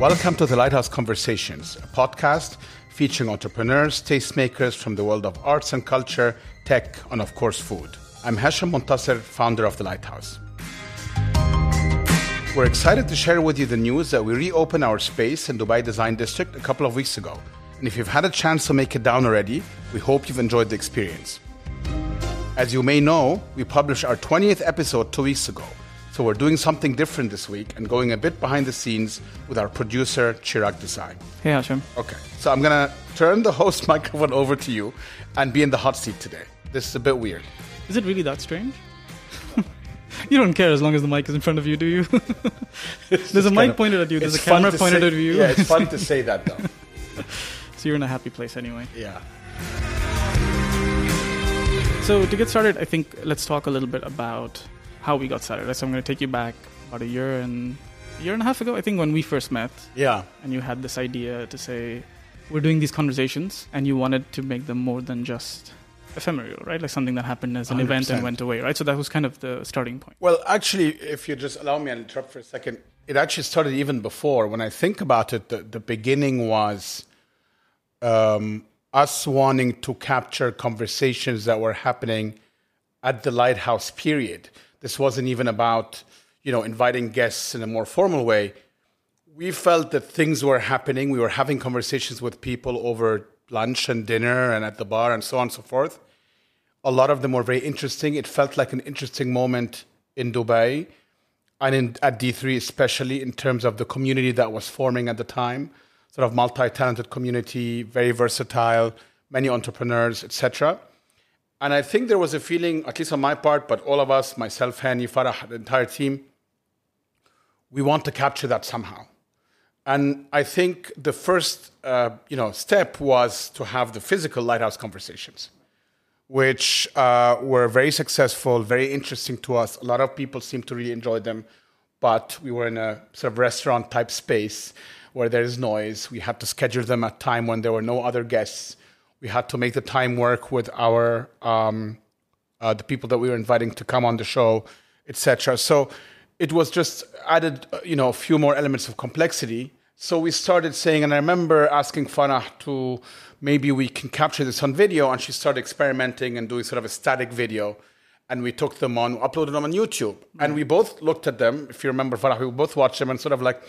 Welcome to The Lighthouse Conversations, a podcast featuring entrepreneurs, tastemakers from the world of arts and culture, tech, and of course, food. I'm Hashem Montaser, founder of The Lighthouse. We're excited to share with you the news that we reopened our space in Dubai Design District a couple of weeks ago. And if you've had a chance to make it down already, we hope you've enjoyed the experience. As you may know, we published our 20th episode 2 weeks ago. So we're doing something different this week and going a bit behind the scenes with our producer, Chirag Desai. Hey, Hashem. Okay, so I'm going to turn the host microphone over to you and be in the hot seat today. This is a bit weird. Is it really that strange? You don't care as long as the mic is in front of you, do you? There's a mic pointed at you. There's a camera pointed at you. Yeah, it's fun to say that, though. So you're in a happy place anyway. Yeah. So to get started, I think let's talk a little bit about how we got started. So I'm going to take you back about a year and a half ago, I think, when we first met. Yeah. And you had this idea to say, we're doing these conversations, and you wanted to make them more than just ephemeral, right? Like something that happened as an 100%. Event and went away, right? So that was kind of the starting point. Well, actually, if you just allow me to interrupt for a second, it actually started even before. When I think about it, the beginning was us wanting to capture conversations that were happening at the Lighthouse period. This wasn't even about, inviting guests in a more formal way. We felt that things were happening. We were having conversations with people over lunch and dinner and at the bar and so on and so forth. A lot of them were very interesting. It felt like an interesting moment in Dubai and at D3 especially in terms of the community that was forming at the time, sort of multi-talented community, very versatile, many entrepreneurs, etc. And I think there was a feeling, at least on my part, but all of us, myself, Hani, Farah, the entire team, we want to capture that somehow. And I think the first, step was to have the physical Lighthouse conversations, which were very successful, very interesting to us. A lot of people seemed to really enjoy them, but we were in a sort of restaurant-type space where there is noise. We had to schedule them at a time when there were no other guests. We had to make the time work with our the people that we were inviting to come on the show, etc. So it was just added, a few more elements of complexity. So we started saying, and I remember asking Farah to maybe we can capture this on video. And she started experimenting and doing sort of a static video. And we took them on, uploaded them on YouTube. Mm-hmm. And we both looked at them. If you remember, Farah, we both watched them and sort of like,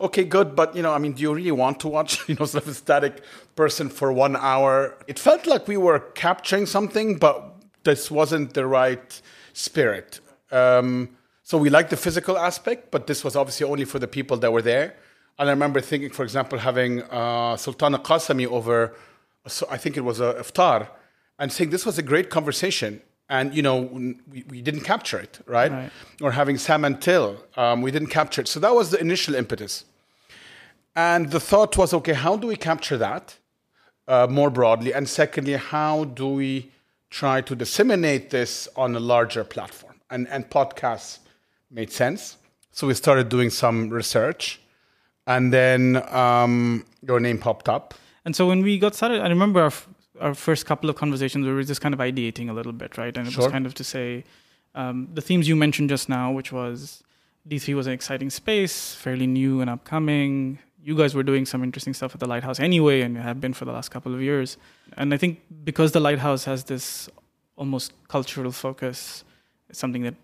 okay, good. But, do you really want to watch, sort of a static person for 1 hour? It felt like we were capturing something, but this wasn't the right spirit. So we liked the physical aspect, but this was obviously only for the people that were there. And I remember thinking, for example, having Sultan Qasimi over, so I think it was a iftar, and saying this was a great conversation. And, we didn't capture it, right? Or having Sam and Till, we didn't capture it. So that was the initial impetus. And the thought was, okay, how do we capture that more broadly? And secondly, how do we try to disseminate this on a larger platform? And podcasts made sense. So we started doing some research. And then your name popped up. And so when we got started, I remember our first couple of conversations, we were just kind of ideating a little bit, right? And it was kind of to say, the themes you mentioned just now, which was D3 was an exciting space, fairly new and upcoming. You guys were doing some interesting stuff at the Lighthouse anyway, and have been for the last couple of years. And I think because the Lighthouse has this almost cultural focus, it's something that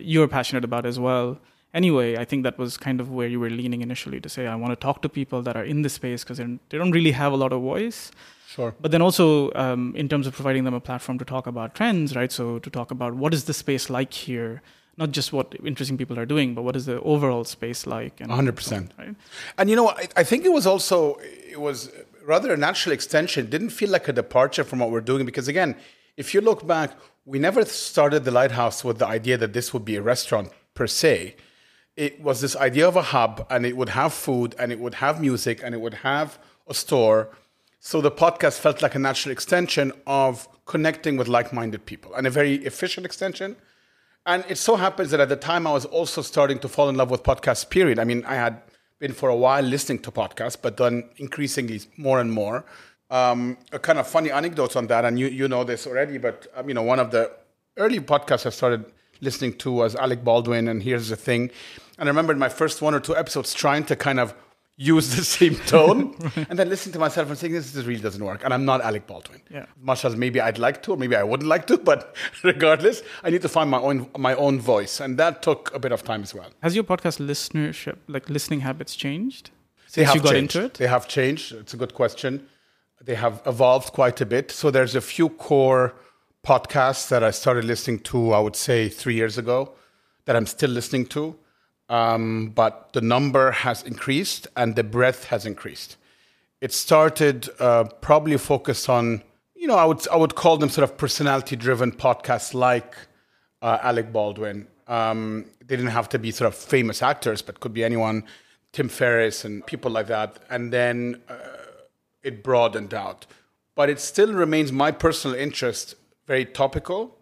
you're passionate about as well. Anyway, I think that was kind of where you were leaning initially to say, I want to talk to people that are in the space because they don't really have a lot of voice. Sure. But then also in terms of providing them a platform to talk about trends, right? So to talk about what is the space like here, not just what interesting people are doing, but what is the overall space like? And 100%. Right? And I think it was rather a natural extension. It didn't feel like a departure from what we're doing because again, if you look back, we never started the Lighthouse with the idea that this would be a restaurant per se. It was this idea of a hub, and it would have food, and it would have music, and it would have a store. So the podcast felt like a natural extension of connecting with like-minded people, and a very efficient extension. And it so happens that at the time, I was also starting to fall in love with podcasts, period. I mean, I had been for a while listening to podcasts, but then increasingly more and more. A kind of funny anecdote on that, and you know this already, but one of the early podcasts I started listening to was Alec Baldwin and Here's the Thing. And I remember in my first 1 or 2 episodes trying to kind of use the same tone, and then listen to myself and saying, this really doesn't work, and I'm not Alec Baldwin. Yeah. Much as maybe I'd like to, or maybe I wouldn't like to, but regardless, I need to find my own voice, and that took a bit of time as well. Has your podcast listenership, like listening habits, changed since you got into it? They have changed. It's a good question. They have evolved quite a bit. So there's a few core podcasts that I started listening to, I would say 3 years ago, that I'm still listening to. But the number has increased and the breadth has increased. It started probably focused on, I would call them sort of personality-driven podcasts like Alec Baldwin. They didn't have to be sort of famous actors, but could be anyone, Tim Ferriss and people like that. And then it broadened out. But it still remains my personal interest, very topical.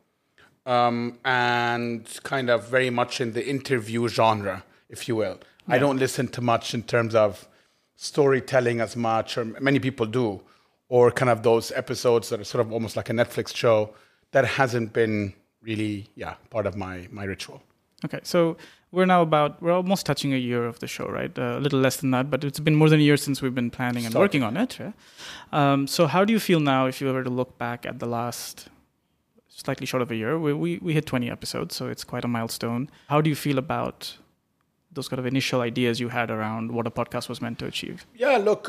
And kind of very much in the interview genre, if you will. Yeah. I don't listen to much in terms of storytelling as much, or many people do, or kind of those episodes that are sort of almost like a Netflix show. That hasn't been really, part of my ritual. Okay, so we're almost touching a year of the show, right? A little less than that, but it's been more than a year since we've been planning and working on it. Yeah? So how do you feel now if you were to look back at the last... slightly short of a year. We hit 20 episodes, so it's quite a milestone. How do you feel about those kind of initial ideas you had around what a podcast was meant to achieve? Yeah, look,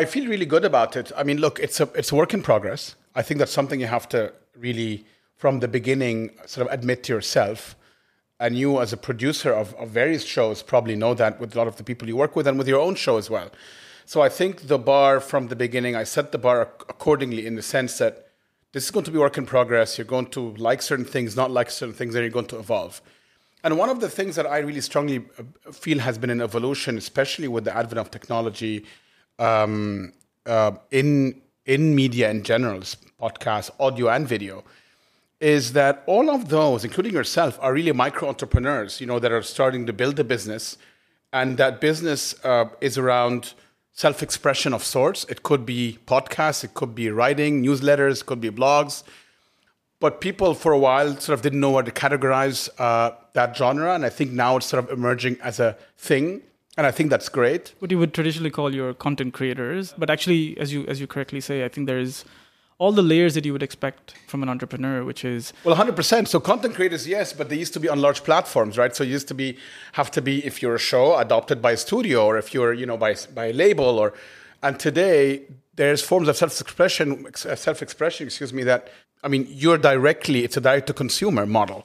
I feel really good about it. I mean, look, it's a work in progress. I think that's something you have to really, from the beginning, sort of admit to yourself. And you, as a producer of various shows, probably know that with a lot of the people you work with and with your own show as well. So I think the bar from the beginning, I set the bar accordingly in the sense that this is going to be work in progress. You're going to like certain things, not like certain things, and you're going to evolve. And one of the things that I really strongly feel has been an evolution, especially with the advent of technology in media in general, podcasts, audio and video, is that all of those, including yourself, are really micro-entrepreneurs, that are starting to build a business. And that business is around self-expression of sorts. It could be podcasts, it could be writing, newsletters, it could be blogs. But people for a while sort of didn't know where to categorize that genre. And I think now it's sort of emerging as a thing. And I think that's great. What you would traditionally call your content creators. But actually, as you correctly say, I think there is all the layers that you would expect from an entrepreneur, which is... Well, 100%. So content creators, yes, but they used to be on large platforms, right? So you used to have to be, if you're a show, adopted by a studio, or if you're, by a label. And today, there's forms of self-expression, that, I mean, it's a direct-to-consumer model.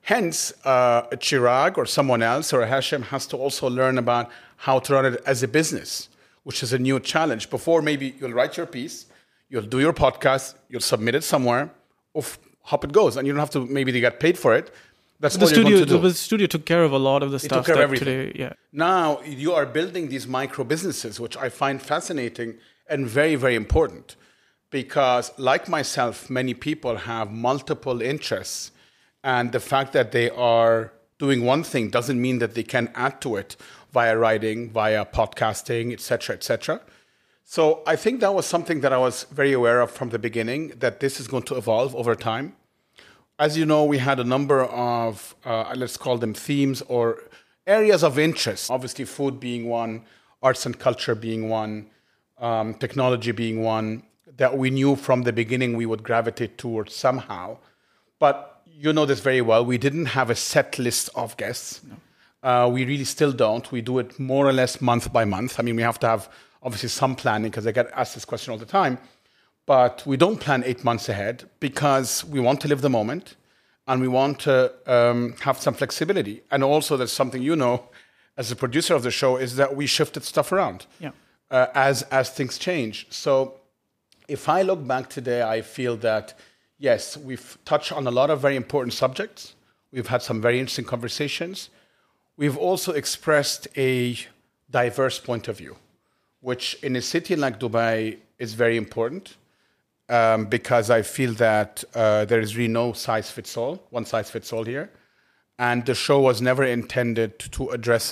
Hence, a Chirag or someone else or a Hashem has to also learn about how to run it as a business, which is a new challenge. Before, maybe you'll write your piece, you'll do your podcast, you'll submit it somewhere, off hop it goes, and you don't have to. Maybe they get paid for it. That's what you're going to do. The studio took care of a lot of the stuff. It took care of everything. Today, yeah. Now you are building these micro businesses, which I find fascinating and very, very important, because, like myself, many people have multiple interests, and the fact that they are doing one thing doesn't mean that they can add to it via writing, via podcasting, etc., etc. So I think that was something that I was very aware of from the beginning, that this is going to evolve over time. As you know, we had a number of, let's call them themes or areas of interest. Obviously, food being one, arts and culture being one, technology being one, that we knew from the beginning we would gravitate towards somehow. But you know this very well. We didn't have a set list of guests. No. We really still don't. We do it more or less month by month. I mean, we have to have... obviously, some planning, because I get asked this question all the time. But we don't plan 8 months ahead, because we want to live the moment and we want to have some flexibility. And also, there's something as a producer of the show, is that we shifted stuff around as things change. So if I look back today, I feel that, yes, we've touched on a lot of very important subjects. We've had some very interesting conversations. We've also expressed a diverse point of view, which in a city like Dubai is very important, because I feel that there is really no one size fits all here. And the show was never intended to address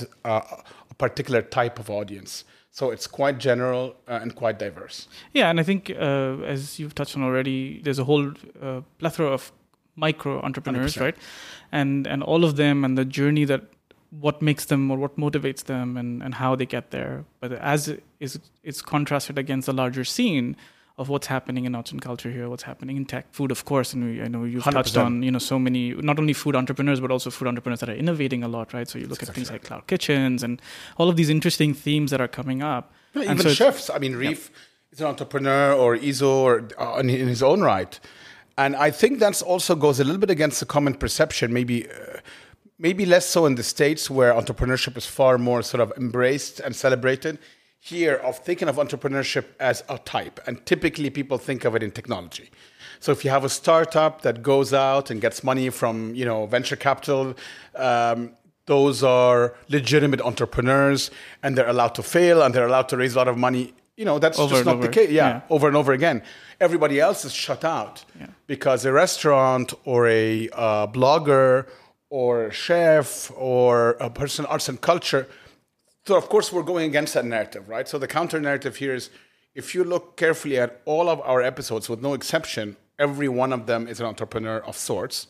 a particular type of audience. So it's quite general and quite diverse. Yeah, and I think, as you've touched on already, there's a whole plethora of micro entrepreneurs, 100%. Right? And all of them, and the journey that what makes them or what motivates them and how they get there. But as it's contrasted against the larger scene of what's happening in arts and culture here, what's happening in tech, food, of course. And I know you've 100%. Touched on, so many, not only food entrepreneurs, but also food entrepreneurs that are innovating a lot, right? So you look at things like Cloud Kitchens and all of these interesting themes that are coming up. Yeah, even so chefs. I mean, Reef is an entrepreneur, or Izo, in his own right. And I think that also goes a little bit against the common perception, maybe less so in the States, where entrepreneurship is far more sort of embraced and celebrated. Here, of thinking of entrepreneurship as a type, and typically people think of it in technology. So if you have a startup that goes out and gets money from venture capital, those are legitimate entrepreneurs, and they're allowed to fail and they're allowed to raise a lot of money. That's over just not the case. Yeah, over and over again. Everybody else is shut out because a restaurant or a blogger or a chef or a person in arts and culture. So, of course, we're going against that narrative, right? So the counter-narrative here is, if you look carefully at all of our episodes, with no exception, every one of them is an entrepreneur of sorts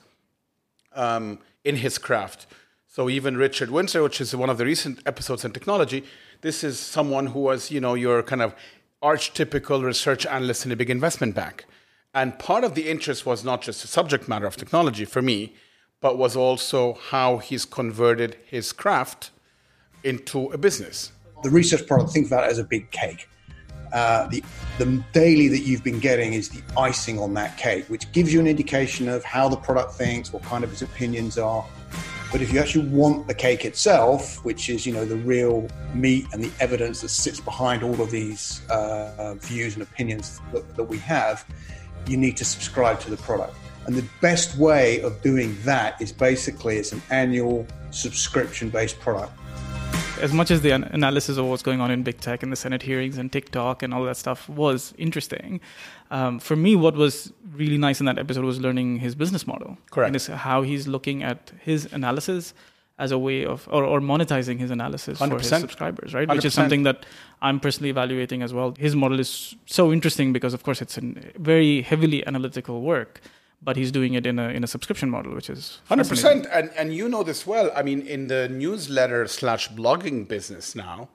in his craft. So even Richard Windsor, which is one of the recent episodes in technology, this is someone who was, your kind of archetypical research analyst in a big investment bank. And part of the interest was not just the subject matter of technology for me, but was also how he's converted his craft into a business. The research product, think about it as a big cake. The daily that you've been getting is the icing on that cake, which gives you an indication of how the product thinks, what kind of its opinions are. But if you actually want the cake itself, which is, the real meat and the evidence that sits behind all of these views and opinions that we have, you need to subscribe to the product. And the best way of doing that is basically it's an annual subscription-based product. As much as the analysis of what's going on in big tech and the Senate hearings and TikTok and all that stuff was interesting, for me, what was really nice in that episode was learning his business model. Correct. And how he's looking at his analysis as a way of, or monetizing his analysis 100%. For his subscribers, right? 100%. Which is something that I'm personally evaluating as well. His model is so interesting because, of course, it's a very heavily analytical work, but he's doing it in a subscription model, which is 100%. And you know this well. I mean, in the newsletter / blogging business now,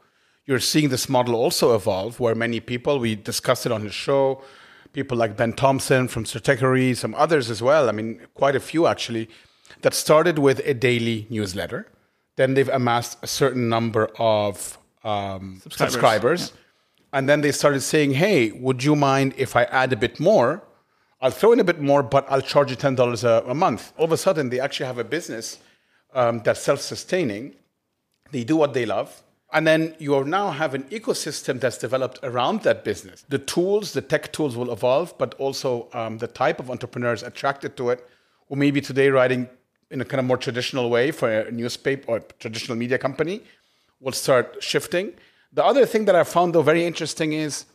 you're seeing this model also evolve, where many people, we discussed it on the show, people like Ben Thompson from Stratechery, some others as well. I mean, quite a few actually, that started with a daily newsletter. Then they've amassed a certain number of subscribers. Yeah. And then they started saying, hey, would you mind if I add a bit more? I'll throw in a bit more, but I'll charge you $10 a month. All of a sudden, they actually have a business that's self-sustaining. They do what they love. And then you now have an ecosystem that's developed around that business. The tools, the tech tools will evolve, but also the type of entrepreneurs attracted to it, who maybe today writing in a kind of more traditional way for a newspaper or a traditional media company, will start shifting. The other thing that I found, though, very interesting is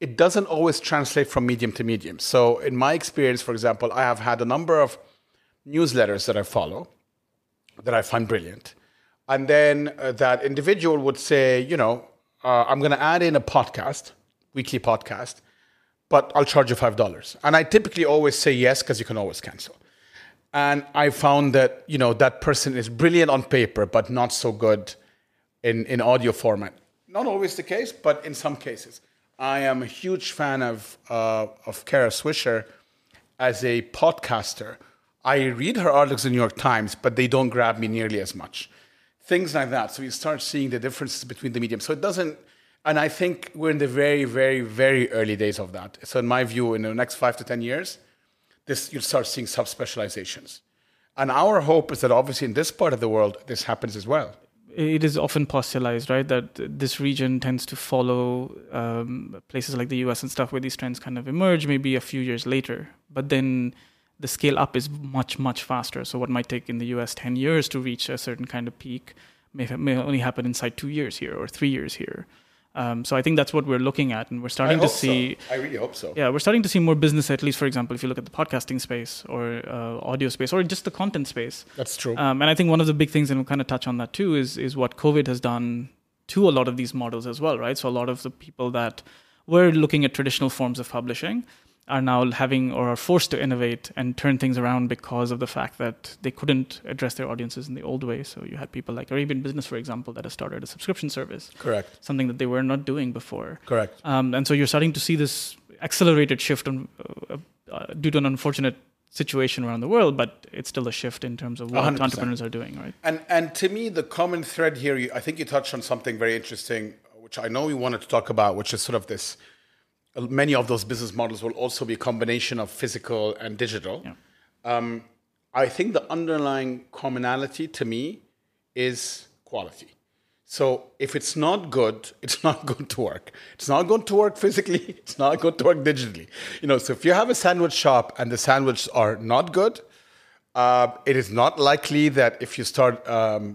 it doesn't always translate from medium to medium. So in my experience, for example, I have had a number of newsletters that I follow that I find brilliant. And then that individual would say, I'm going to add in a podcast, weekly podcast, but I'll charge you $5. And I typically always say yes, because you can always cancel. And I found that, that person is brilliant on paper, but not so good in audio format. Not always the case, but in some cases. I am a huge fan of Kara Swisher as a podcaster. I read her articles in the New York Times, but they don't grab me nearly as much. Things like that. So you start seeing the differences between the medium. So it doesn't, and I think we're in the very, very, very early days of that. So in my view, in the next 5 to 10 years, you'll start seeing subspecializations. And our hope is that obviously in this part of the world, this happens as well. It is often postulized, right, that this region tends to follow places like the US and stuff, where these trends kind of emerge maybe a few years later. But then the scale up is much, much faster. So what might take in the US 10 years to reach a certain kind of peak may only happen inside 2 years here or 3 years here. So I think that's what we're looking at, and we're starting to see. So. I really hope so. Yeah, we're starting to see more business, at least, for example, if you look at the podcasting space or audio space or just the content space. That's true. And I think one of the big things, and we'll kind of touch on that too, is what COVID has done to a lot of these models as well, right? So a lot of the people that were looking at traditional forms of publishing are now having or are forced to innovate and turn things around because of the fact that they couldn't address their audiences in the old way. So you had people like Arabian Business, for example, that has started a subscription service. Correct. Something that they were not doing before. Correct. And so you're starting to see this accelerated shift on, due to an unfortunate situation around the world, but it's still a shift in terms of what 100%. Entrepreneurs are doing, right? And to me, the common thread here, I think you touched on something very interesting, which I know we wanted to talk about, which is sort of this. Many of those business models will also be a combination of physical and digital. Yeah. I think the underlying commonality to me is quality. So if it's not good, it's not going to work. It's not going to work physically. It's not going to work digitally. You know, so if you have a sandwich shop and the sandwiches are not good, it is not likely that if you start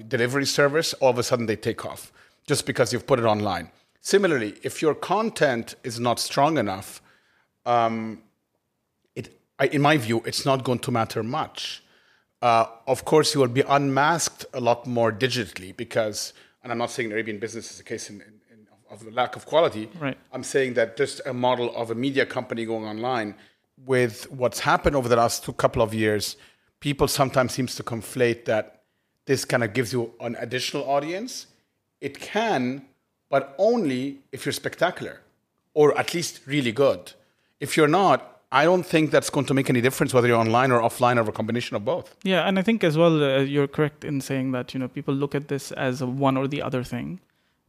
delivery service, all of a sudden they take off just because you've put it online. Similarly, if your content is not strong enough, in my view, it's not going to matter much. Of course, you will be unmasked a lot more digitally because, and I'm not saying Arabian Business is a case of the lack of quality. Right. I'm saying that just a model of a media company going online with what's happened over the last couple of years, people sometimes seems to conflate that this kind of gives you an additional audience. It can, but only if you're spectacular or at least really good. If you're not, I don't think that's going to make any difference whether you're online or offline or a combination of both. Yeah, and I think as well, you're correct in saying that, you know, people look at this as a one or the other thing.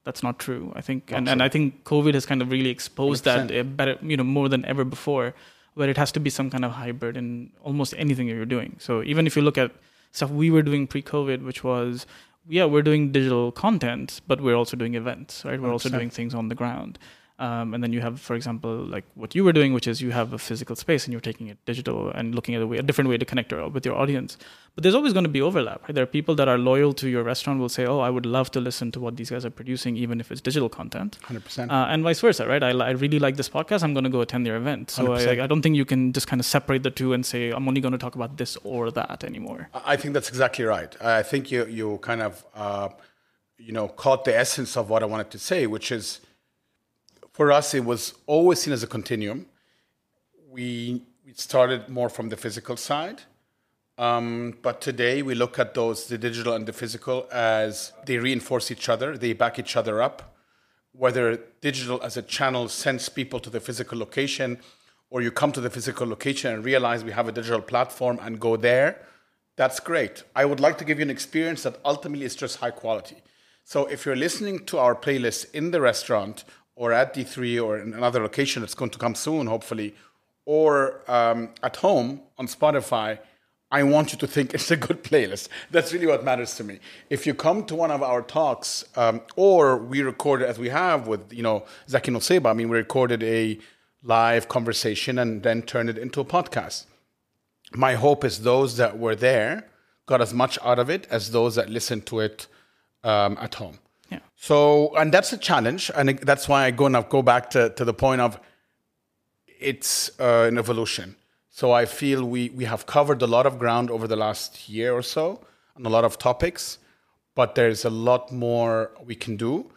That's not true, I think. And I think COVID has kind of really exposed 100%. That better, you know, more than ever before, where it has to be some kind of hybrid in almost anything that you're doing. So even if you look at stuff we were doing pre-COVID, which was, yeah, we're doing digital content, but we're also doing events, right? We're 100%. Also doing things on the ground. And then you have, for example, like what you were doing, which is you have a physical space and you're taking it digital and looking at a different way to connect with your audience. But there's always going to be overlap, right? There are people that are loyal to your restaurant will say, oh, I would love to listen to what these guys are producing, even if it's digital content. 100%. And vice versa, right? I really like this podcast. I'm going to go attend their event. So I don't think you can just kind of separate the two and say, I'm only going to talk about this or that anymore. I think that's exactly right. I think you kind of, caught the essence of what I wanted to say, which is, for us, it was always seen as a continuum. We started more from the physical side, but today we look at the digital and the physical, as they reinforce each other, they back each other up. Whether digital as a channel sends people to the physical location, or you come to the physical location and realize we have a digital platform and go there, that's great. I would like to give you an experience that ultimately is just high quality. So if you're listening to our playlist in the restaurant, or at D3 or in another location that's going to come soon, hopefully, or at home on Spotify, I want you to think it's a good playlist. That's really what matters to me. If you come to one of our talks, or we record as we have with, Zaki Nusseibeh, I mean, we recorded a live conversation and then turned it into a podcast. My hope is those that were there got as much out of it as those that listened to it at home. Yeah. So, and that's a challenge. And that's why I go back to the point of it's an evolution. So I feel we have covered a lot of ground over the last year or so on a lot of topics, but there's a lot more we can do.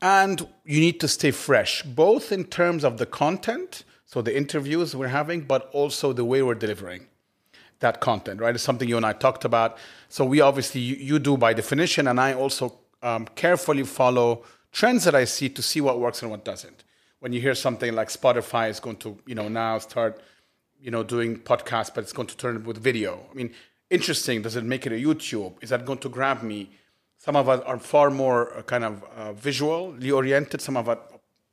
And you need to stay fresh, both in terms of the content, so the interviews we're having, but also the way we're delivering that content, right? It's something you and I talked about. So we obviously, you do by definition, and I also carefully follow trends that I see to see what works and what doesn't. When you hear something like Spotify is going to, now start, doing podcasts, but it's going to turn it with video. I mean, interesting. Does it make it a YouTube? Is that going to grab me? Some of us are far more kind of visually oriented. Some of us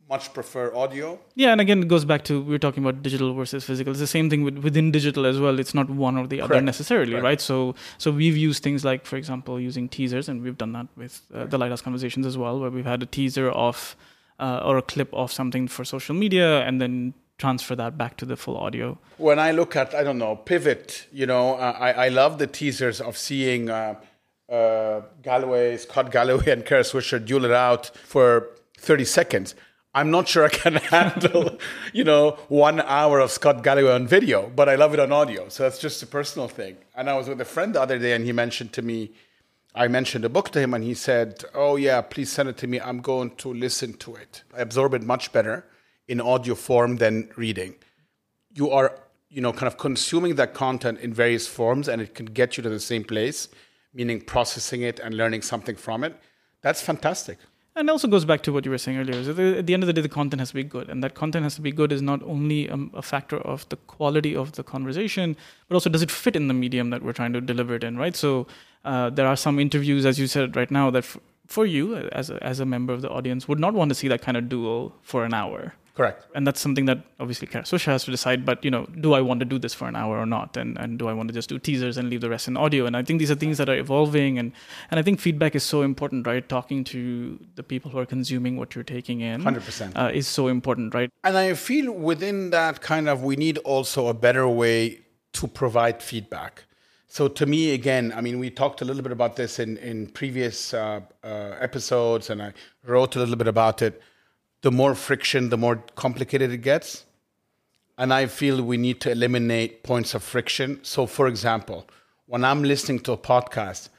much prefer audio. Yeah, and again, it goes back to we're talking about digital versus physical. It's the same thing within digital as well. It's not one or the Correct. Other necessarily, Correct. Right? So we've used things like, for example, using teasers, and we've done that with the Lighthouse Conversations as well, where we've had a teaser of or a clip of something for social media and then transfer that back to the full audio. When I look at, I don't know, Pivot, I love the teasers of seeing Scott Galloway and Kara Swisher duel it out for 30 seconds. I'm not sure I can handle, 1 hour of Scott Galloway on video, but I love it on audio. So that's just a personal thing. And I was with a friend the other day and he mentioned to me, I mentioned a book to him and he said, oh yeah, please send it to me. I'm going to listen to it. I absorb it much better in audio form than reading. you are, you know, kind of consuming that content in various forms, and it can get you to the same place, meaning processing it and learning something from it. That's fantastic. And also goes back to what you were saying earlier. At the end of the day, the content has to be good. And that content has to be good is not only a factor of the quality of the conversation, but also does it fit in the medium that we're trying to deliver it in, right? So there are some interviews, as you said right now, that for you as a member of the audience would not want to see that kind of duel for an hour. Correct. And that's something that obviously Kara Swisher has to decide, but, you know, do I want to do this for an hour or not? And do I want to just do teasers and leave the rest in audio? And I think these are things that are evolving. And I think feedback is so important, right? Talking to the people who are consuming what you're taking in 100%. Is so important, right? And I feel within that kind of, we need also a better way to provide feedback. So to me, again, I mean, we talked a little bit about this in previous episodes, and I wrote a little bit about it. The more friction, the more complicated it gets. And I feel we need to eliminate points of friction. So, for example, when I'm listening to a podcast,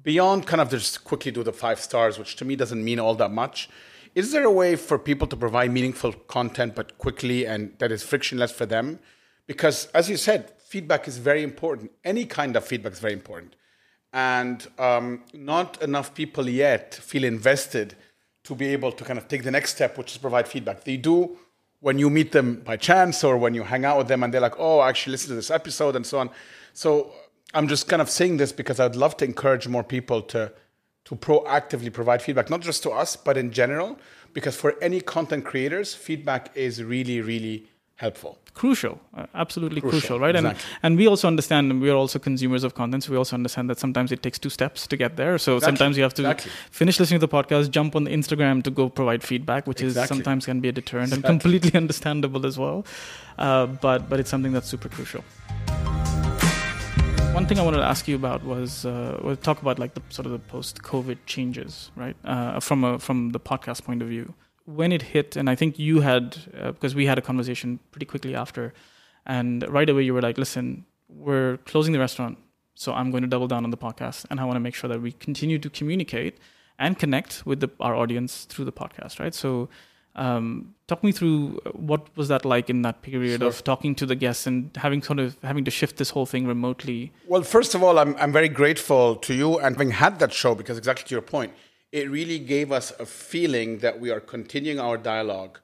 beyond kind of just quickly do the 5 stars, which to me doesn't mean all that much, is there a way for people to provide meaningful content but quickly and that is frictionless for them? Because, as you said, feedback is very important. Any kind of feedback is very important. And not enough people yet feel invested to be able to kind of take the next step, which is provide feedback. They do when you meet them by chance or when you hang out with them and they're like, oh, I actually listened to this episode and so on. So I'm just kind of saying this because I'd love to encourage more people to proactively provide feedback, not just to us, but in general, because for any content creators, feedback is really, really helpful. Crucial. Absolutely crucial, right? Exactly. And we also understand, and we are also consumers of content, so we also understand that sometimes it takes 2 steps to get there. So exactly. Sometimes you have to finish listening to the podcast, jump on the Instagram to go provide feedback, which is sometimes can be a deterrent and completely understandable as well. But it's something that's super crucial. One thing I wanted to ask you about was we'll talk about like the sort of the post-COVID changes, right? From the podcast point of view. When it hit, and I think you had, because we had a conversation pretty quickly after, and right away you were like, listen, we're closing the restaurant, so I'm going to double down on the podcast, and I want to make sure that we continue to communicate and connect with our audience through the podcast, right? So talk me through, what was that like in that period of talking to the guests and having to shift this whole thing remotely? Well, first of all, I'm very grateful to you and having had that show, because exactly to your point, it really gave us a feeling that we are continuing our dialogue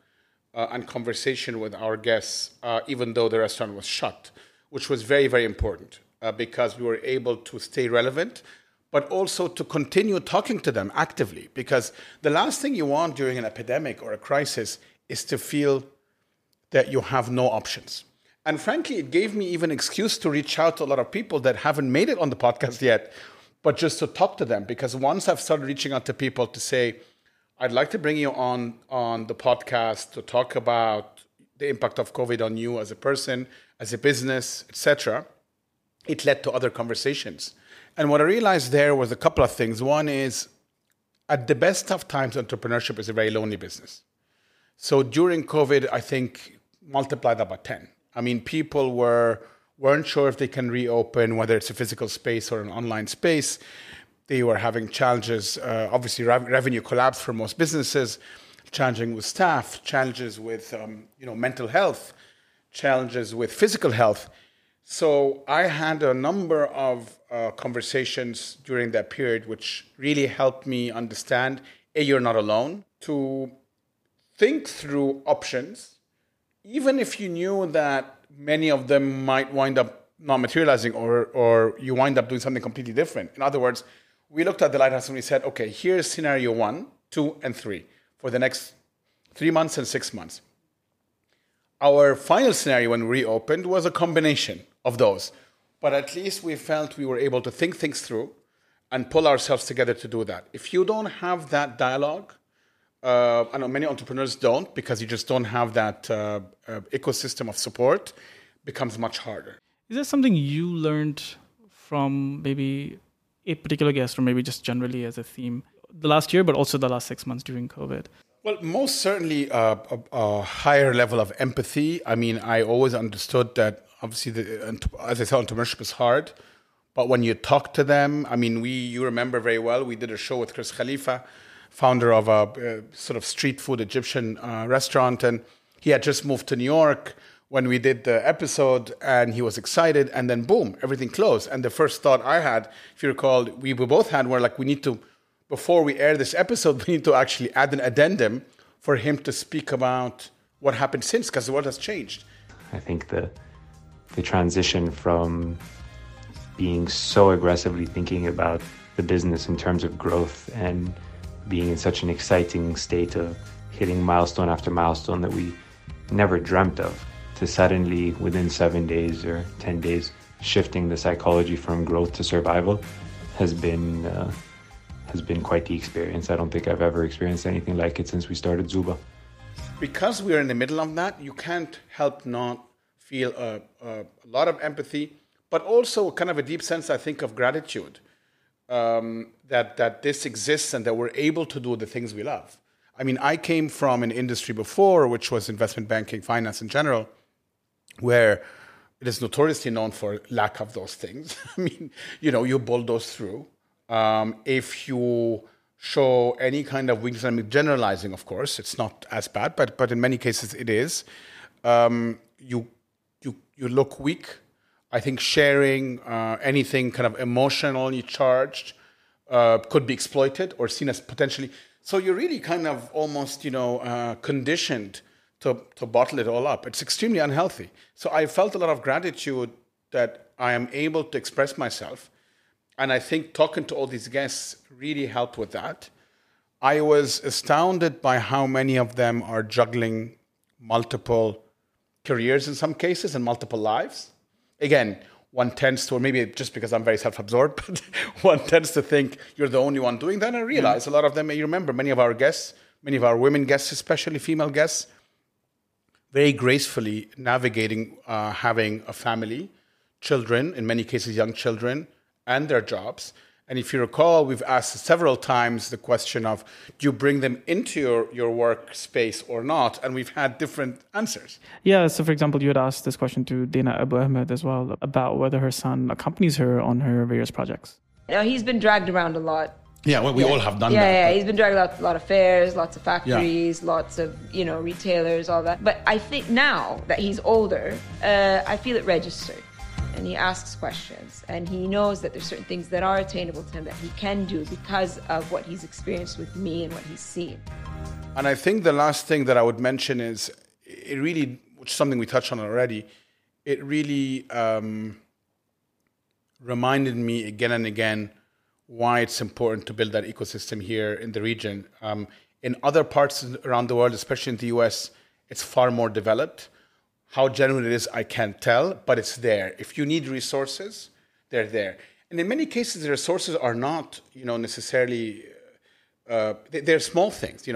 and conversation with our guests, even though the restaurant was shut, which was very, very important because we were able to stay relevant, but also to continue talking to them actively. Because the last thing you want during an epidemic or a crisis is to feel that you have no options. And frankly, it gave me even an excuse to reach out to a lot of people that haven't made it on the podcast yet, but just to talk to them, because once I've started reaching out to people to say, I'd like to bring you on the podcast to talk about the impact of COVID on you as a person, as a business, etc., it led to other conversations. And what I realized there was a couple of things. One is, at the best of times, entrepreneurship is a very lonely business. So during COVID, I think multiplied that by 10. I mean, people weren't sure if they can reopen, whether it's a physical space or an online space. They were having challenges. Obviously, revenue collapsed for most businesses, challenging with staff, challenges with mental health, challenges with physical health. So I had a number of conversations during that period, which really helped me understand, A, you're not alone, to think through options, even if you knew that many of them might wind up not materializing or you wind up doing something completely different. In other words, we looked at the Lighthouse and we said, okay, here's scenario 1, 2, and 3 for the next 3 months and 6 months. Our final scenario when we reopened was a combination of those. But at least we felt we were able to think things through and pull ourselves together to do that. If you don't have that dialogue, I know many entrepreneurs don't, because you just don't have that ecosystem of support, becomes much harder. Is there something you learned from maybe a particular guest or maybe just generally as a theme the last year, but also the last 6 months during COVID? Well, most certainly a higher level of empathy. I mean, I always understood that obviously, as I said, entrepreneurship is hard, but when you talk to them, I mean, you remember very well, we did a show with Chris Khalifa, founder of a sort of street food Egyptian restaurant. And he had just moved to New York. when we did the episode, and he was excited, and then boom, everything closed. And the first thought I had, if you recall, we both had, were like, we need to, before we air this episode, we need to actually add an addendum for him to speak about what happened since, because the world has changed. I think the transition from being so aggressively thinking about the business in terms of growth and being in such an exciting state of hitting milestone after milestone that we never dreamt of, to suddenly within 7 days or 10 days shifting the psychology from growth to survival has been quite the experience. I don't think I've ever experienced anything like it since we started Zuba. Because we are in the middle of that, you can't help not feel a lot of empathy, but also kind of a deep sense, I think, of gratitude that this exists and that we're able to do the things we love. I mean, I came from an industry before, which was investment banking, finance in general, where it is notoriously known for lack of those things. I mean, you know, you bulldoze through. If you show any kind of weakness, I'm generalizing, of course, it's not as bad, but in many cases it is. You look weak. I think sharing anything kind of emotionally charged could be exploited or seen as potentially. So you're really kind of almost, conditioned to bottle it all up. It's extremely unhealthy. So I felt a lot of gratitude that I am able to express myself. And I think talking to all these guests really helped with that. I was astounded by how many of them are juggling multiple careers in some cases and multiple lives. Again, one tends to, or maybe just because I'm very self-absorbed, but one tends to think you're the only one doing that. And I realize a lot of them, you remember, many of our guests, many of our women guests, especially female guests, very gracefully navigating having a family, children, in many cases young children, and their jobs. And if you recall, we've asked several times the question of, do you bring them into your workspace or not? And we've had different answers. Yeah, so for example, you had asked this question to Dana Abou Ahmed as well about whether her son accompanies her on her various projects. Now, he's been dragged around a lot. Yeah, well, we all have done that. Yeah, he's been dragged around a lot of fairs, lots of factories, lots of, retailers, all that. But I think now that he's older, I feel it registered. And he asks questions, and he knows that there's certain things that are attainable to him that he can do because of what he's experienced with me and what he's seen. And I think the last thing that I would mention is, it really, which is something we touched on already, it really reminded me again and again why it's important to build that ecosystem here in the region. In other parts around the world, especially in the US, it's far more developed. How genuine it is, I can't tell, but it's there. If you need resources, they're there. And in many cases, the resources are not, necessarily, they're small things.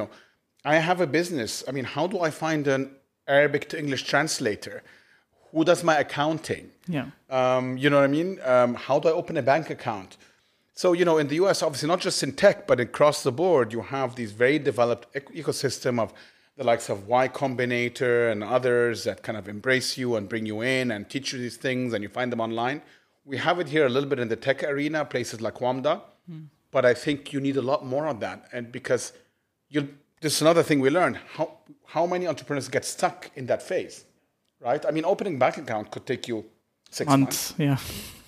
I have a business. I mean, how do I find an Arabic to English translator? Who does my accounting? Yeah. You know what I mean? How do I open a bank account? So, in the US, obviously, not just in tech, but across the board, you have these very developed ecosystem of the likes of Y Combinator and others that kind of embrace you and bring you in and teach you these things, and you find them online. We have it here a little bit in the tech arena, places like Wamda, but I think you need a lot more of that. And because this is another thing we learned, how many entrepreneurs get stuck in that phase, right? I mean, opening a bank account could take you 6 months. Yeah.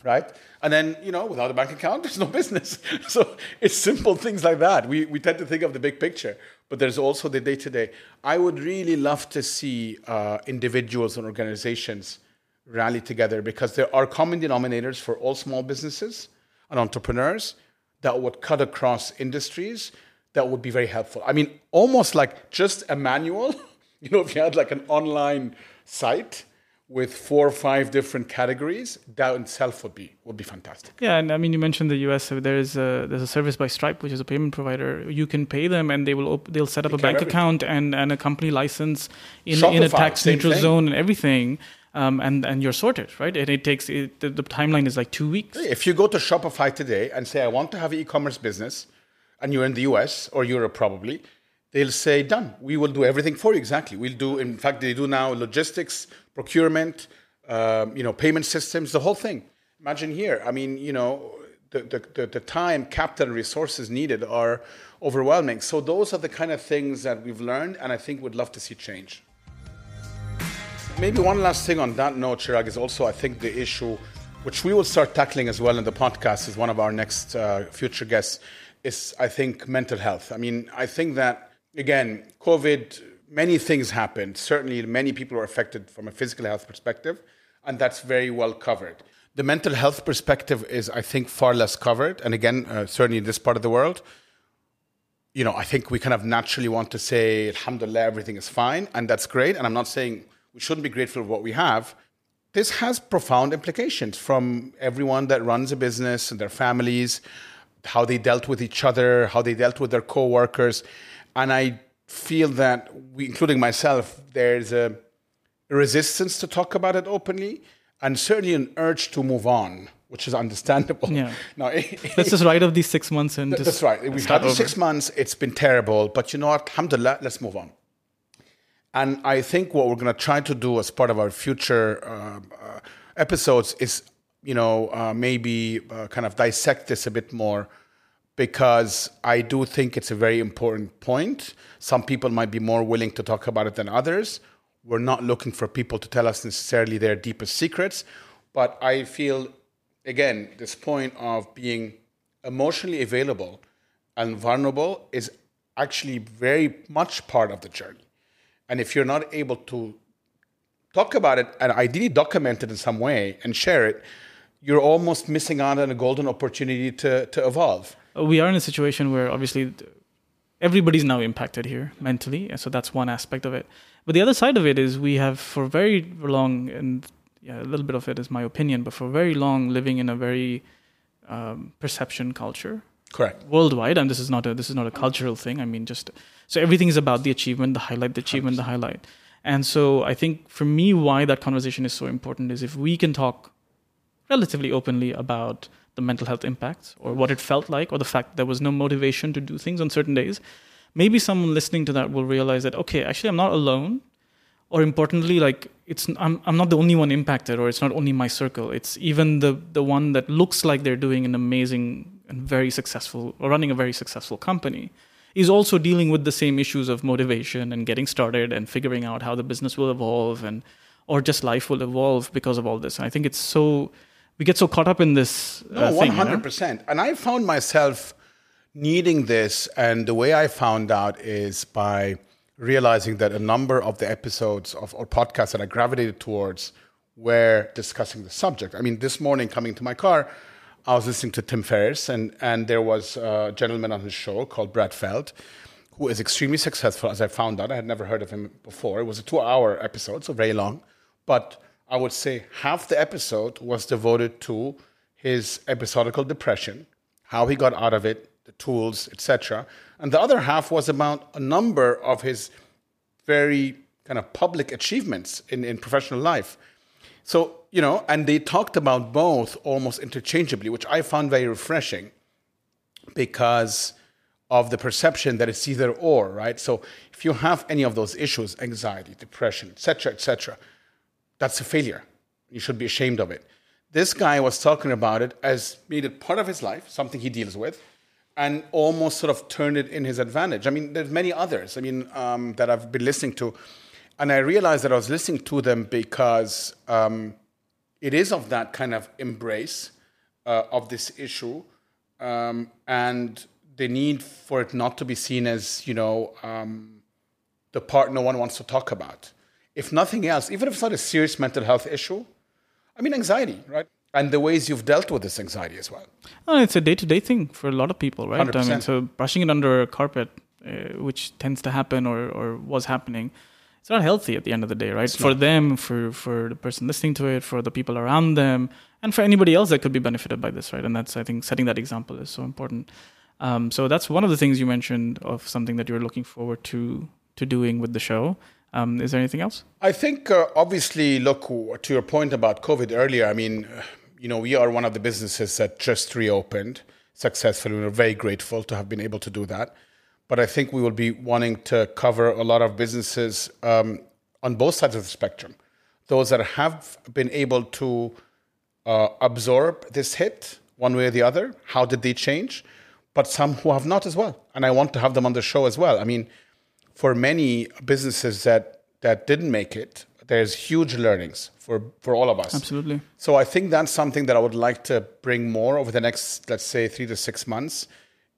Right? And then, without a bank account, there's no business. So it's simple things like that. We tend to think of the big picture, but there's also the day-to-day. I would really love to see individuals and organizations rally together, because there are common denominators for all small businesses and entrepreneurs that would cut across industries that would be very helpful. I mean, almost like just a manual. If you had like an online site with 4 or 5 different categories, that itself would be fantastic. Yeah, and I mean, you mentioned the US. So there's a service by Stripe, which is a payment provider. You can pay them, and they'll set up a bank account and a company license in a tax neutral zone and everything. And you're sorted, right? And the timeline is like 2 weeks. If you go to Shopify today and say, I want to have an e-commerce business, and you're in the US or Europe probably, they'll say, done. We will do everything for you, exactly. In fact, they do now logistics, procurement, payment systems, the whole thing. Imagine here. I mean, the time, capital, and resources needed are overwhelming. So those are the kind of things that we've learned, and I think we'd love to see change. Maybe one last thing on that note, Chirag, is also, I think, the issue, which we will start tackling as well in the podcast, is one of our next future guests, is, I think, mental health. I mean, I think that, again, COVID, many things happened. Certainly, many people were affected from a physical health perspective, and that's very well covered. The mental health perspective is, I think, far less covered. And again, certainly in this part of the world, you know, I think we kind of naturally want to say, alhamdulillah, everything is fine. And that's great. And I'm not saying we shouldn't be grateful for what we have. This has profound implications from everyone that runs a business and their families, how they dealt with each other, how they dealt with their coworkers. And I feel that we, including myself, there's a resistance to talk about it openly. And certainly an urge to move on, which is understandable. Yeah. Now, let's just write off these 6 months and just. That's right. We've had 6 months. It's been terrible. But you know what? Alhamdulillah, let's move on. And I think what we're going to try to do as part of our future episodes is, you know, maybe kind of dissect this a bit more, because I do think it's a very important point. Some people might be more willing to talk about it than others. We're not looking for people to tell us necessarily their deepest secrets. But I feel, again, this point of being emotionally available and vulnerable is actually very much part of the journey. And if you're not able to talk about it and ideally document it in some way and share it, you're almost missing out on a golden opportunity to evolve. We are in a situation where obviously everybody's now impacted here mentally. And so that's one aspect of it. But the other side of it is we have for very long, and yeah, a little bit of it is my opinion, but for very long living in a very perception culture. Correct. Worldwide. And this is not a cultural thing. I mean, just, so everything is about the achievement, the highlight, the achievement, 100%. The highlight. And so I think for me, why that conversation is so important is if we can talk relatively openly about the mental health impacts or what it felt like, or the fact that there was no motivation to do things on certain days, maybe someone listening to that will realize that, okay, actually I'm not alone, or importantly, like I'm not the only one impacted, or it's not only my circle. It's even the one that looks like they're doing an amazing and very successful, or running a very successful company, is also dealing with the same issues of motivation and getting started and figuring out how the business will evolve, and or just life will evolve because of all this. And I think it's so, we get so caught up in this thing. 100%. You know? And I found myself needing this, and the way I found out is by realizing that a number of the episodes of or podcasts that I gravitated towards were discussing the subject. I mean, this morning coming to my car, I was listening to Tim Ferriss, and there was a gentleman on his show called Brad Feld, who is extremely successful, as I found out. I had never heard of him before. It was a 2-hour episode, so very long. But I would say half the episode was devoted to his episodical depression, how he got out of it, the tools, etc. And the other half was about a number of his very kind of public achievements in professional life. So, you know, and they talked about both almost interchangeably, which I found very refreshing because of the perception that it's either or, right? So if you have any of those issues, anxiety, depression, etc., that's a failure. You should be ashamed of it. This guy was talking about it as made it part of his life, something he deals with, and almost sort of turned it in his advantage. I mean, there's many others, I mean, that I've been listening to. And I realized that I was listening to them because it is of that kind of embrace of this issue and the need for it not to be seen as, you know, the part no one wants to talk about. If nothing else, even if it's not a serious mental health issue, I mean, anxiety, right? And the ways you've dealt with this anxiety as well. Oh, it's a day-to-day thing for a lot of people, right? 100%. I mean, so brushing it under a carpet, which tends to happen or was happening, it's not healthy at the end of the day, right? It's for them, for the person listening to it, for the people around them, and for anybody else that could be benefited by this, right? And that's, I think, setting that example is so important. So that's one of the things you mentioned of something that you're looking forward to doing with the show. Is there anything else? I think, obviously, look, to your point about COVID earlier, I mean, you know, we are one of the businesses that just reopened successfully. We're very grateful to have been able to do that. But I think we will be wanting to cover a lot of businesses on both sides of the spectrum. Those that have been able to absorb this hit one way or the other, how did they change? But some who have not as well. And I want to have them on the show as well. I mean, for many businesses that didn't make it, there's huge learnings for all of us. Absolutely. So I think that's something that I would like to bring more over the next, let's say, 3 to 6 months,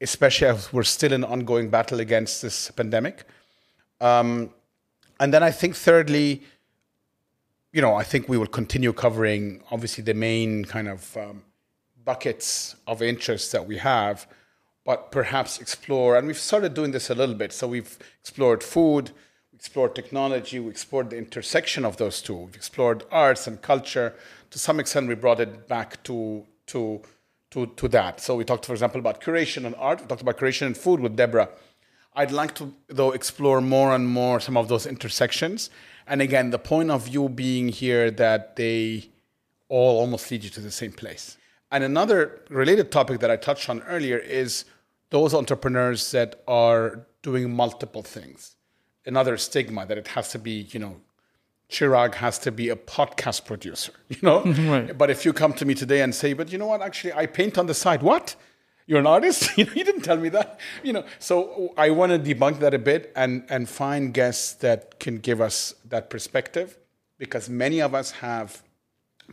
especially as we're still in ongoing battle against this pandemic. And then I think thirdly, you know, I think we will continue covering, obviously, the main kind of buckets of interest that we have, but perhaps explore, and we've started doing this a little bit. So we've explored food, explored technology, we explored the intersection of those two. We've explored arts and culture. To some extent, we brought it back to that. So we talked, for example, about curation and art. We talked about curation and food with Deborah. I'd like to, though, explore more and more some of those intersections. And again, the point of view being here that they all almost lead you to the same place. And another related topic that I touched on earlier is those entrepreneurs that are doing multiple things. Another stigma that it has to be, you know, Chirag has to be a podcast producer, you know? Right. But if you come to me today and say, but you know what, actually, I paint on the side. What? You're an artist? You know, you didn't tell me that. You know, so I want to debunk that a bit and find guests that can give us that perspective, because many of us have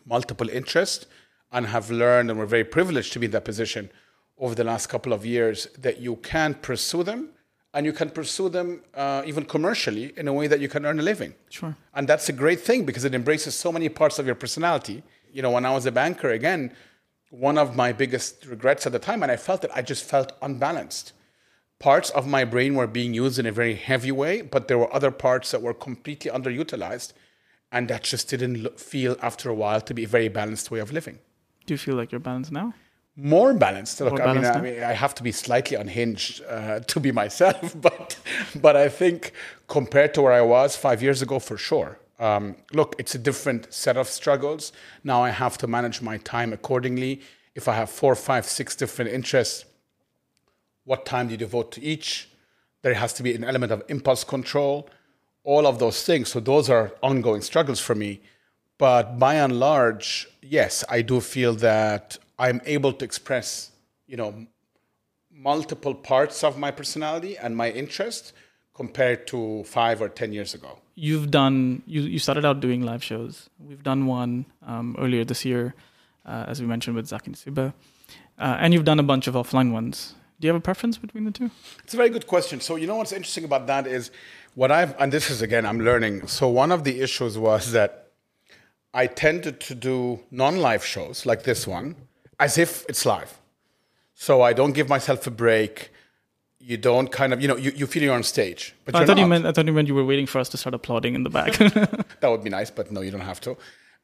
multiple interests and have learned, and we're very privileged to be in that position over the last couple of years, that you can pursue them. And you can pursue them even commercially in a way that you can earn a living. Sure. And that's a great thing because it embraces so many parts of your personality. You know, when I was a banker, again, one of my biggest regrets at the time, and I felt that I just felt unbalanced. Parts of my brain were being used in a very heavy way, but there were other parts that were completely underutilized. And that just didn't feel after a while to be a very balanced way of living. Do you feel like you're balanced now? More balanced. Look, I mean, I have to be slightly unhinged to be myself, but I think compared to where I was 5 years ago, for sure. Look, it's a different set of struggles. Now I have to manage my time accordingly. If I have 4, 5, 6 different interests, what time do you devote to each? There has to be an element of impulse control, all of those things. So those are ongoing struggles for me. But by and large, yes, I do feel that I'm able to express, you know, multiple parts of my personality and my interest compared to 5 or 10 years ago. You've done, you started out doing live shows. We've done one earlier this year, as we mentioned, with Zaki Nusseibeh. And you've done a bunch of offline ones. Do you have a preference between the two? It's a very good question. So you know what's interesting about that is what I've, and this is again, I'm learning. So one of the issues was that I tended to do non-live shows like this one, as if it's live. So I don't give myself a break. You don't kind of, you know, you feel you're on stage. But I thought not. I thought you meant you were waiting for us to start applauding in the back. That would be nice, but no, you don't have to.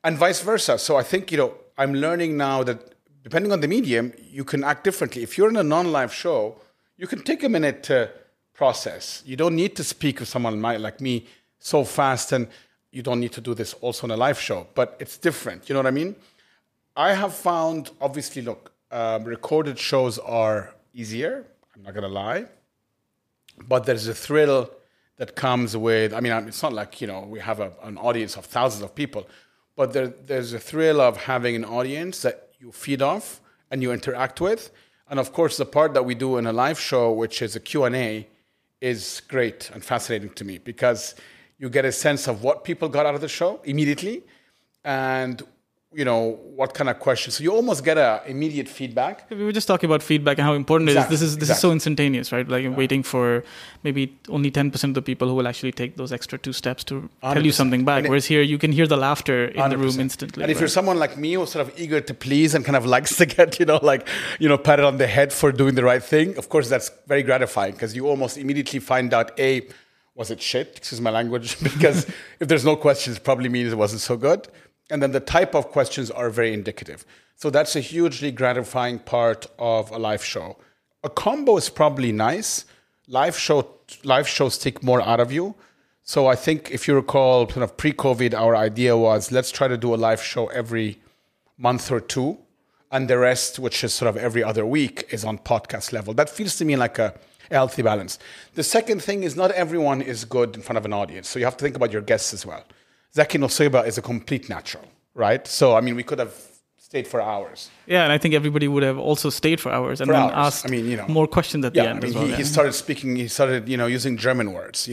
And vice versa. So I think, you know, I'm learning now that depending on the medium, you can act differently. If you're in a non-live show, you can take a minute to process. You don't need to speak with someone like me so fast, and you don't need to do this also in a live show. But it's different. You know what I mean? I have found, obviously, look, recorded shows are easier. I'm not going to lie. But there's a thrill that comes with, I mean, it's not like, you know, we have an audience of thousands of people. But there's a thrill of having an audience that you feed off and you interact with. And, of course, the part that we do in a live show, which is a Q&A, is great and fascinating to me because you get a sense of what people got out of the show immediately and you know, what kind of questions. So you almost get a immediate feedback. We were just talking about feedback and how important it is. This is so instantaneous, right? Like waiting for maybe only 10% of the people who will actually take those extra 2 steps to 100%. Tell you something back. Whereas here, you can hear the laughter in 100%. The room instantly. And if you're someone like me who's sort of eager to please and kind of likes to get, patted on the head for doing the right thing, of course, that's very gratifying because you almost immediately find out, A, was it shit? Excuse my language. Because if there's no questions, it probably means it wasn't so good. And then the type of questions are very indicative. So that's a hugely gratifying part of a live show. A combo is probably nice. Live shows take more out of you. So I think if you recall, kind of pre-COVID, our idea was let's try to do a live show every month or two. And the rest, which is sort of every other week, is on podcast level. That feels to me like a healthy balance. The second thing is not everyone is good in front of an audience. So you have to think about your guests as well. Zaki Nusseibeh is a complete natural, right? So, I mean, we could have stayed for hours. Yeah, and I think everybody would have also stayed for hours and asked more questions at the end. He started speaking, using German words,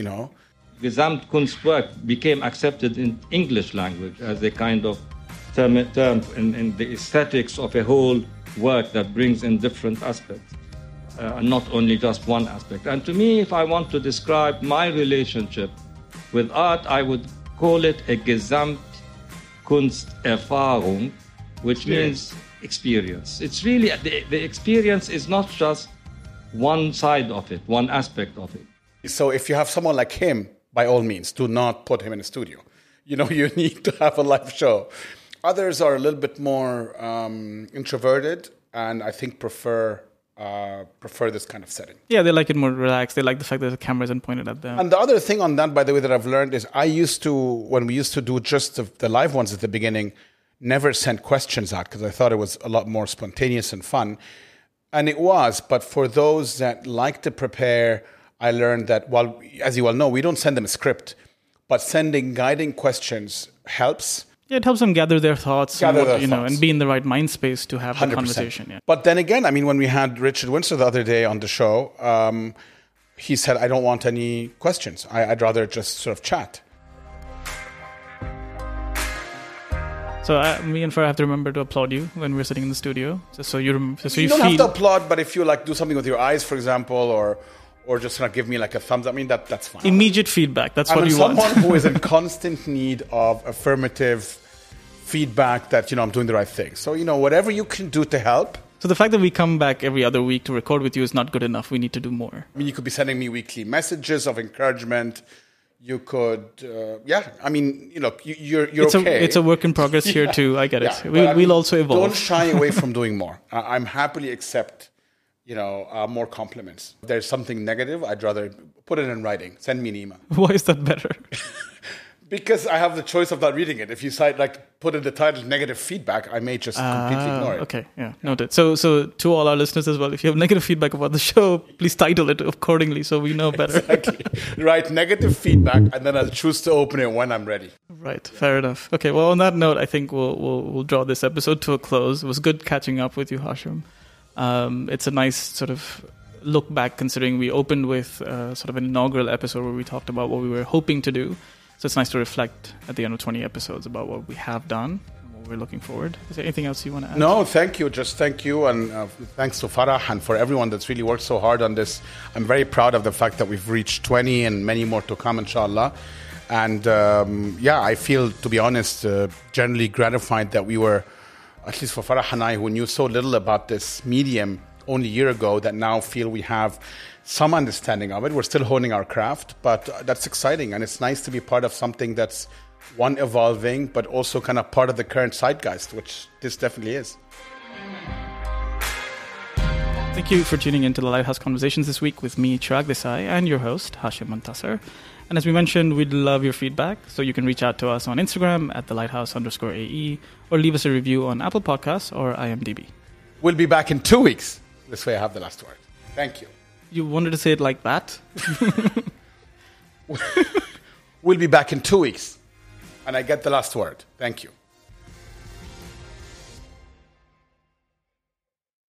Gesamtkunstwerk became accepted in English language as a kind of term in the aesthetics of a whole work that brings in different aspects, not only just one aspect. And to me, if I want to describe my relationship with art, I would call it a Gesamtkunsterfahrung, which means experience. It's really, the experience is not just one side of it, one aspect of it. So if you have someone like him, by all means, do not put him in a studio. You know, you need to have a live show. Others are a little bit more introverted, and I think prefer this kind of setting. Yeah, they like it more relaxed. They like the fact that the camera isn't pointed at them. And the other thing on that, by the way, that I've learned is when we used to do just the live ones at the beginning, never sent questions out because I thought it was a lot more spontaneous and fun. And it was, but for those that like to prepare, I learned that, well, as you well know, we don't send them a script, but guiding questions helps. Yeah, it helps them gather their thoughts, and be in the right mind space to have 100%. The conversation. Yeah. But then again, I mean, when we had Richard Windsor the other day on the show, he said, I don't want any questions. I'd rather just sort of chat. So me and Farah have to remember to applaud you when we're sitting in the studio. You don't have to applaud, but if you do something with your eyes, for example, or just not give me a thumbs up, I mean, that's fine. Immediate feedback, that's what you want. I'm someone who is in constant need of affirmative feedback that, I'm doing the right thing. So, whatever you can do to help. So the fact that we come back every other week to record with you is not good enough. We need to do more. I mean, you could be sending me weekly messages of encouragement. You could, you're okay. It's a work in progress here too. I get it. Yeah, we'll also evolve. Don't shy away from doing more. I'm happily accept, more compliments. If there's something negative, I'd rather put it in writing. Send me an email. Why is that better? Because I have the choice of not reading it. If you cite, put in the title negative feedback, I may just completely ignore it. Okay, yeah, noted. So to all our listeners as well, if you have negative feedback about the show, please title it accordingly so we know better. Exactly. Write negative feedback, and then I'll choose to open it when I'm ready. Right, yeah. Fair enough. Okay, well, on that note, I think we'll draw this episode to a close. It was good catching up with you, Hashem. It's a nice sort of look back, considering we opened with sort of an inaugural episode where we talked about what we were hoping to do. So it's nice to reflect at the end of 20 episodes about what we have done and what we're looking forward. Is there anything else you want to add? No, thank you. Just thank you. And thanks to Farah and for everyone that's really worked so hard on this. I'm very proud of the fact that we've reached 20 and many more to come, inshallah. And I feel, to be honest, generally gratified that we were, at least for Farah and I, who knew so little about this medium only a year ago, that now feel we have some understanding of it. We're still honing our craft, but that's exciting. And it's nice to be part of something that's, one, evolving, but also kind of part of the current zeitgeist, which this definitely is. Thank you for tuning into the Lighthouse Conversations this week with me, Chirag Desai, and your host, Hashem Montaser. And as we mentioned, we'd love your feedback, so you can reach out to us on Instagram at thelighthouse_AE, or leave us a review on Apple Podcasts or IMDb. We'll be back in 2 weeks. This way I have the last word. Thank you. You wanted to say it like that? We'll be back in 2 weeks. And I get the last word. Thank you.